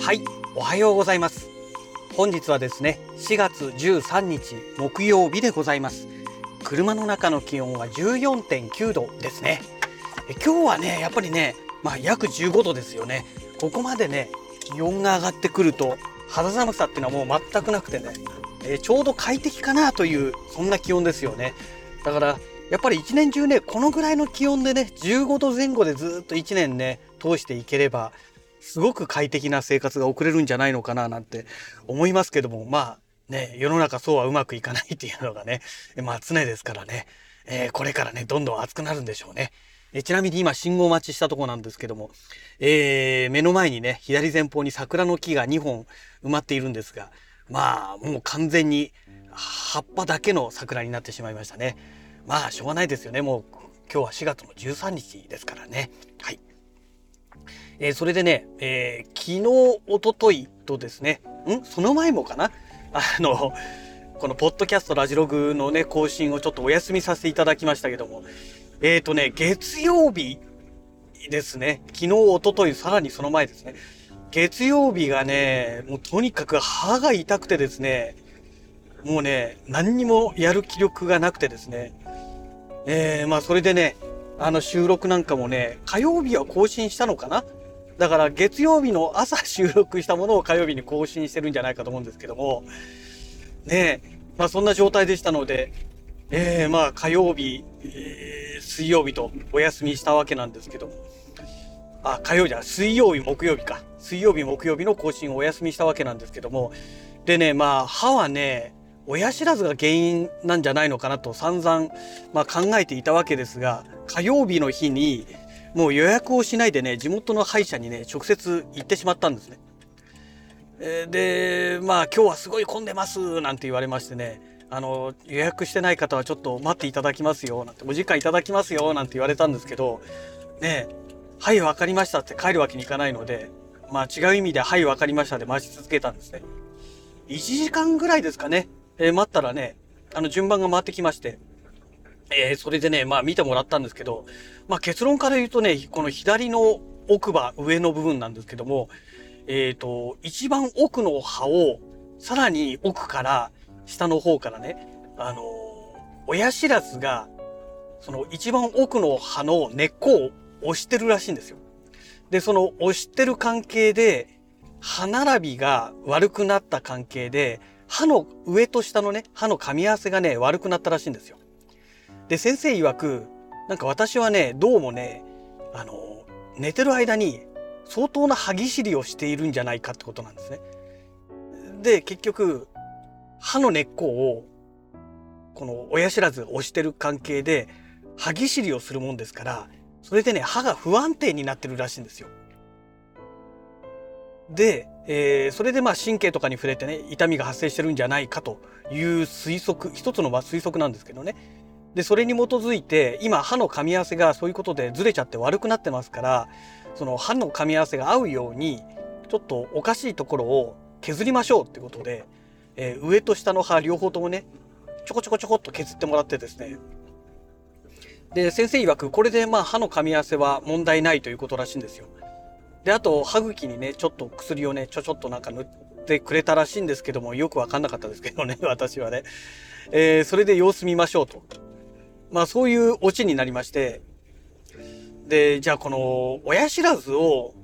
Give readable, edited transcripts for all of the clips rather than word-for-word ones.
はい、おはようございます。本日はですね、4月13日木曜日でございます。車の中の気温は 14.9 度ですね。今日はね、やっぱりね、約15度ですよね。ここまでね、気温が上がってくると肌寒さっていうのはもう全くなくてね、ちょうど快適かなという、そんな気温ですよね。だからやっぱり一年中ね、このぐらいの気温でね、15度前後でずっと1年ね通していければ、すごく快適な生活が送れるんじゃないのかななんて思いますけども、世の中そうはうまくいかないっていうのがね、常ですからね、これからねどんどん暑くなるんでしょうね。ちなみに今信号待ちしたとこなんですけども、目の前にね、左前方に桜の木が2本埋まっているんですが、もう完全に葉っぱだけの桜になってしまいましたね。しょうがないですよね。もう今日は4月の13日ですからね。はい。それでね、昨日一昨日とですね、その前もかな、このポッドキャストラジログのね更新をちょっとお休みさせていただきましたけども、月曜日ですね、昨日一昨日さらにその前ですね、月曜日がね、もうとにかく歯が痛くてですね、もうね何にもやる気力がなくてですね、それでね、収録なんかもね、火曜日は更新したのかな。だから月曜日の朝収録したものを火曜日に更新してるんじゃないかと思うんですけどもね、そんな状態でしたので、火曜日、水曜日とお休みしたわけなんですけども、水曜日木曜日か、水曜日木曜日の更新をお休みしたわけなんですけども、でね、歯はね、親知らずが原因なんじゃないのかなと散々、考えていたわけですが、火曜日の日にもう予約をしないでね、地元の歯医者にね直接行ってしまったんですね。で、今日はすごい混んでますなんて言われましてね、予約してない方はちょっと待っていただきますよなんて、お時間いただきますよなんて言われたんですけどね、はいわかりましたって帰るわけにいかないので、違う意味ではいわかりましたで待ち続けたんですね。1時間ぐらいですかね、待ったらね、順番が回ってきまして、それでね、見てもらったんですけど、結論から言うとね、この左の奥歯、上の部分なんですけども、一番奥の歯を、さらに奥から、下の方からね、親知らずが、その一番奥の歯の根っこを押してるらしいんですよ。で、その押してる関係で、歯並びが悪くなった関係で、歯の上と下のね、歯の噛み合わせがね、悪くなったらしいんですよ。で、先生曰く、なんか私はね、どうもね、寝てる間に相当な歯ぎしりをしているんじゃないかってことなんですね。で、結局、歯の根っこを、この親知らず押してる関係で、歯ぎしりをするもんですから、それでね、歯が不安定になってるらしいんですよ。で、それで神経とかに触れてね、痛みが発生してるんじゃないかという推測、一つの推測なんですけどね。で、それに基づいて今歯の噛み合わせがそういうことでずれちゃって悪くなってますから、その歯の噛み合わせが合うようにちょっとおかしいところを削りましょうってことで、上と下の歯両方ともね、ちょこちょこちょこっと削ってもらってですね、で先生曰くこれで歯の噛み合わせは問題ないということらしいんですよ。で、あと歯茎にねちょっと薬をねちょちょっとなんか塗ってくれたらしいんですけども、よくわかんなかったですけどね、私はね、それで様子見ましょうと、そういうオチになりまして、で、じゃあこの親知らずを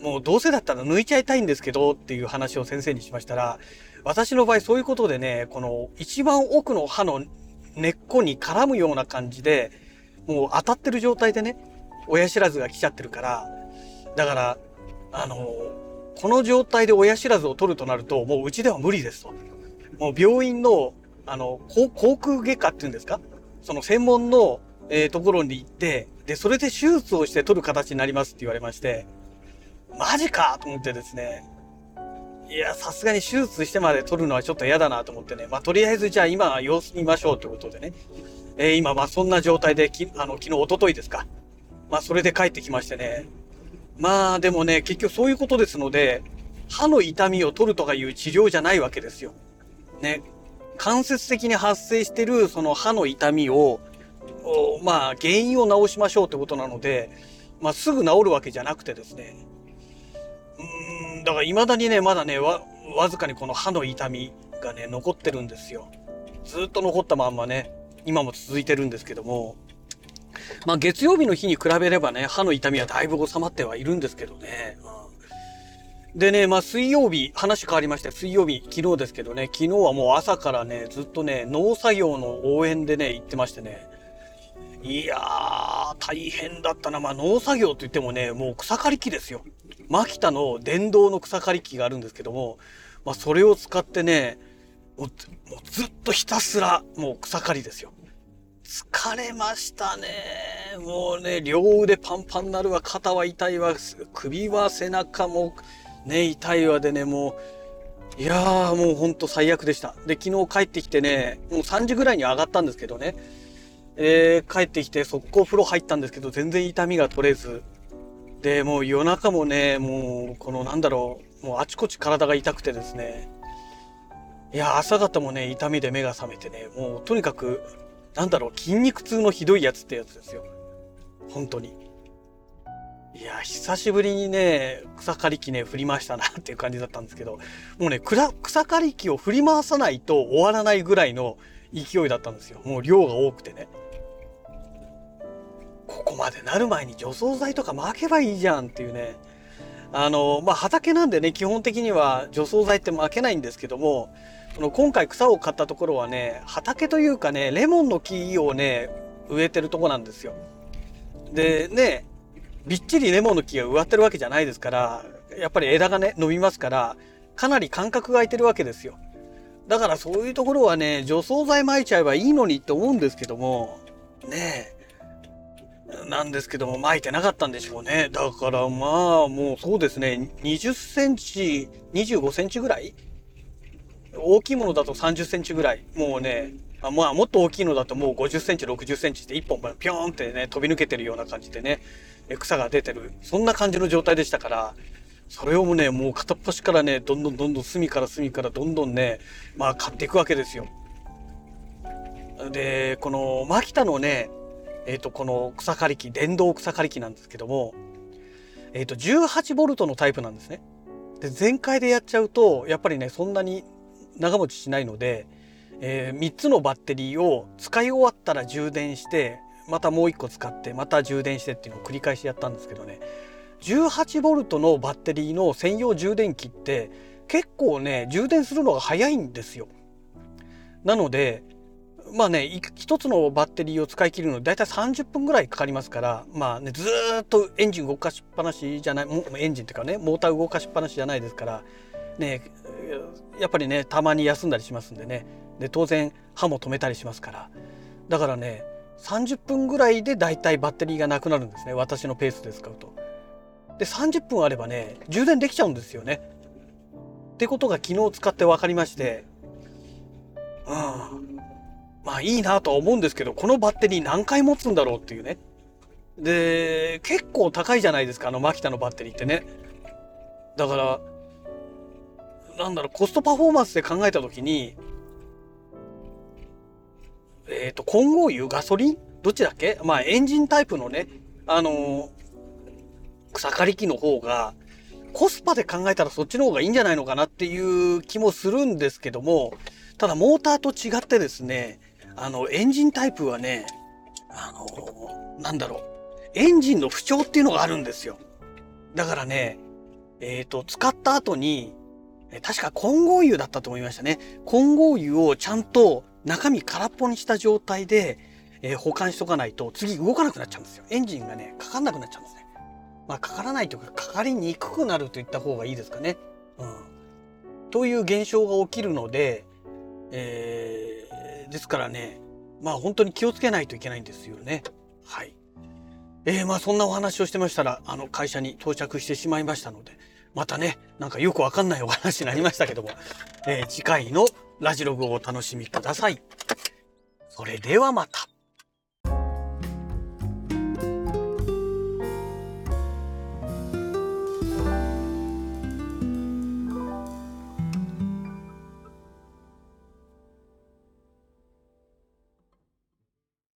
もうどうせだったら抜いちゃいたいんですけどっていう話を先生にしましたら、私の場合そういうことでね、この一番奥の歯の根っこに絡むような感じでもう当たってる状態でね、親知らずが来ちゃってるから、だからこの状態で親知らずを取るとなると、もううちでは無理ですと、もう病院の口腔外科っていうんですか、その専門の、ところに行って、でそれで手術をして取る形になりますって言われまして、マジかと思ってですね、いやさすがに手術してまで取るのはちょっと嫌だなと思ってね、とりあえずじゃあ今様子見ましょうということでね、今そんな状態で昨日一昨日ですか、それで帰ってきましてね、でもね結局そういうことですので、歯の痛みを取るとかいう治療じゃないわけですよ。ね。間接的に発生してるその歯の痛みを、まあ原因を治しましょうってことなので、まあすぐ治るわけじゃなくてですね。だから未だにね、まだね、わずかにこの歯の痛みがね、残ってるんですよ。ずっと残ったまんまね、今も続いてるんですけども。まあ月曜日の日に比べればね、歯の痛みはだいぶ収まってはいるんですけどね。でね、まあ水曜日、話変わりまして、水曜日、昨日ですけどね、昨日はもう朝からね、ずっとね、農作業の応援でね、行ってましてね。いやー、大変だったな。まあ農作業といってもね、もう草刈り機ですよ。マキタの電動の草刈り機があるんですけども、まあそれを使ってね、もうずっとひたすら、もう草刈りですよ。疲れましたね。もうね、両腕パンパンになるわ、肩は痛いわ、首は背中もね、痛いわでね、もう、いやー、もうほんと最悪でした。で、昨日帰ってきてね、もう3時ぐらいに上がったんですけどね、帰ってきて速攻風呂入ったんですけど、全然痛みが取れず、で、もう夜中もね、もう、このなんだろう、もうあちこち体が痛くてですね、いや、朝方もね、痛みで目が覚めてね、もうとにかく、なんだろう、筋肉痛のひどいやつってやつですよ。本当に。いや、久しぶりにね、草刈り機ね、振り回したなっていう感じだったんですけど、もうね、草刈り機を振り回さないと終わらないぐらいの勢いだったんですよ。もう量が多くてね。ここまでなる前に除草剤とか撒けばいいじゃんっていうね。まあ、畑なんでね、基本的には除草剤って撒けないんですけども、今回草を刈ったところはね、畑というかね、レモンの木をね、植えてるとこなんですよ。でね、びっちりレモンの木が植わってるわけじゃないですから、やっぱり枝がね、伸びますから、かなり間隔が空いてるわけですよ。だからそういうところはね、除草剤撒いちゃえばいいのにって思うんですけども、ねえ、なんですけども、撒いてなかったんでしょうね。だからまあ、もうそうですね、20センチ、25センチぐらい大きいものだと30センチぐらい。もうね、まあもっと大きいのだともう50センチ、60センチって一本ピョーンってね、飛び抜けてるような感じでね、草が出てる。そんな感じの状態でしたから、それをもね、もう片っ端からね、どんどん隅から隅からどんどんね、まあ買っていくわけですよ。で、この、マキタのね、この草刈り機、電動草刈り機なんですけども、18ボルトのタイプなんですね。で、全開でやっちゃうと、やっぱりね、そんなに、長持ちしないので、3つのバッテリーを使い終わったら充電して、またもう1個使って、また充電してっていうのを繰り返しやったんですけどね、18ボルトのバッテリーの専用充電器って結構ね、充電するのが早いんですよ。なので、まあね、1つのバッテリーを使い切るのにだいたい30分ぐらいかかりますから、まあね、ずーっとエンジン動かしっぱなしじゃない、エンジンっていうかね、モーター動かしっぱなしじゃないですから、ね、やっぱりね、たまに休んだりしますんでね。で、当然歯も止めたりしますから。だからね、30分ぐらいでだいたいバッテリーがなくなるんですね。私のペースで使うと。で、30分あればね、充電できちゃうんですよね。ってことが昨日使って分かりまして、まあいいなとは思うんですけど、このバッテリー何回持つんだろうっていうね。で、結構高いじゃないですか、マキタのバッテリーってね。だから、なんだろう、コストパフォーマンスで考えたときに、混合油、ガソリンどっちだっけ、まあ、エンジンタイプのね、草刈り機の方が、コスパで考えたらそっちの方がいいんじゃないのかなっていう気もするんですけども、ただ、モーターと違ってですね、エンジンタイプはね、なんだろう、エンジンの不調っていうのがあるんですよ。だからね、使った後に、確か混合油だったと思いましたね。混合油をちゃんと中身空っぽにした状態で、保管しとかないと次動かなくなっちゃうんですよ。エンジンがね、かかんなくなっちゃうんですね。まあかからないというか、かかりにくくなるといった方がいいですかね。という現象が起きるので、ですからね、まあ本当に気をつけないといけないんですよね。はい。まあそんなお話をしてましたら、会社に到着してしまいましたので、またね、なんかよくわかんないお話になりましたけども、次回のラジログをお楽しみください。それではまた。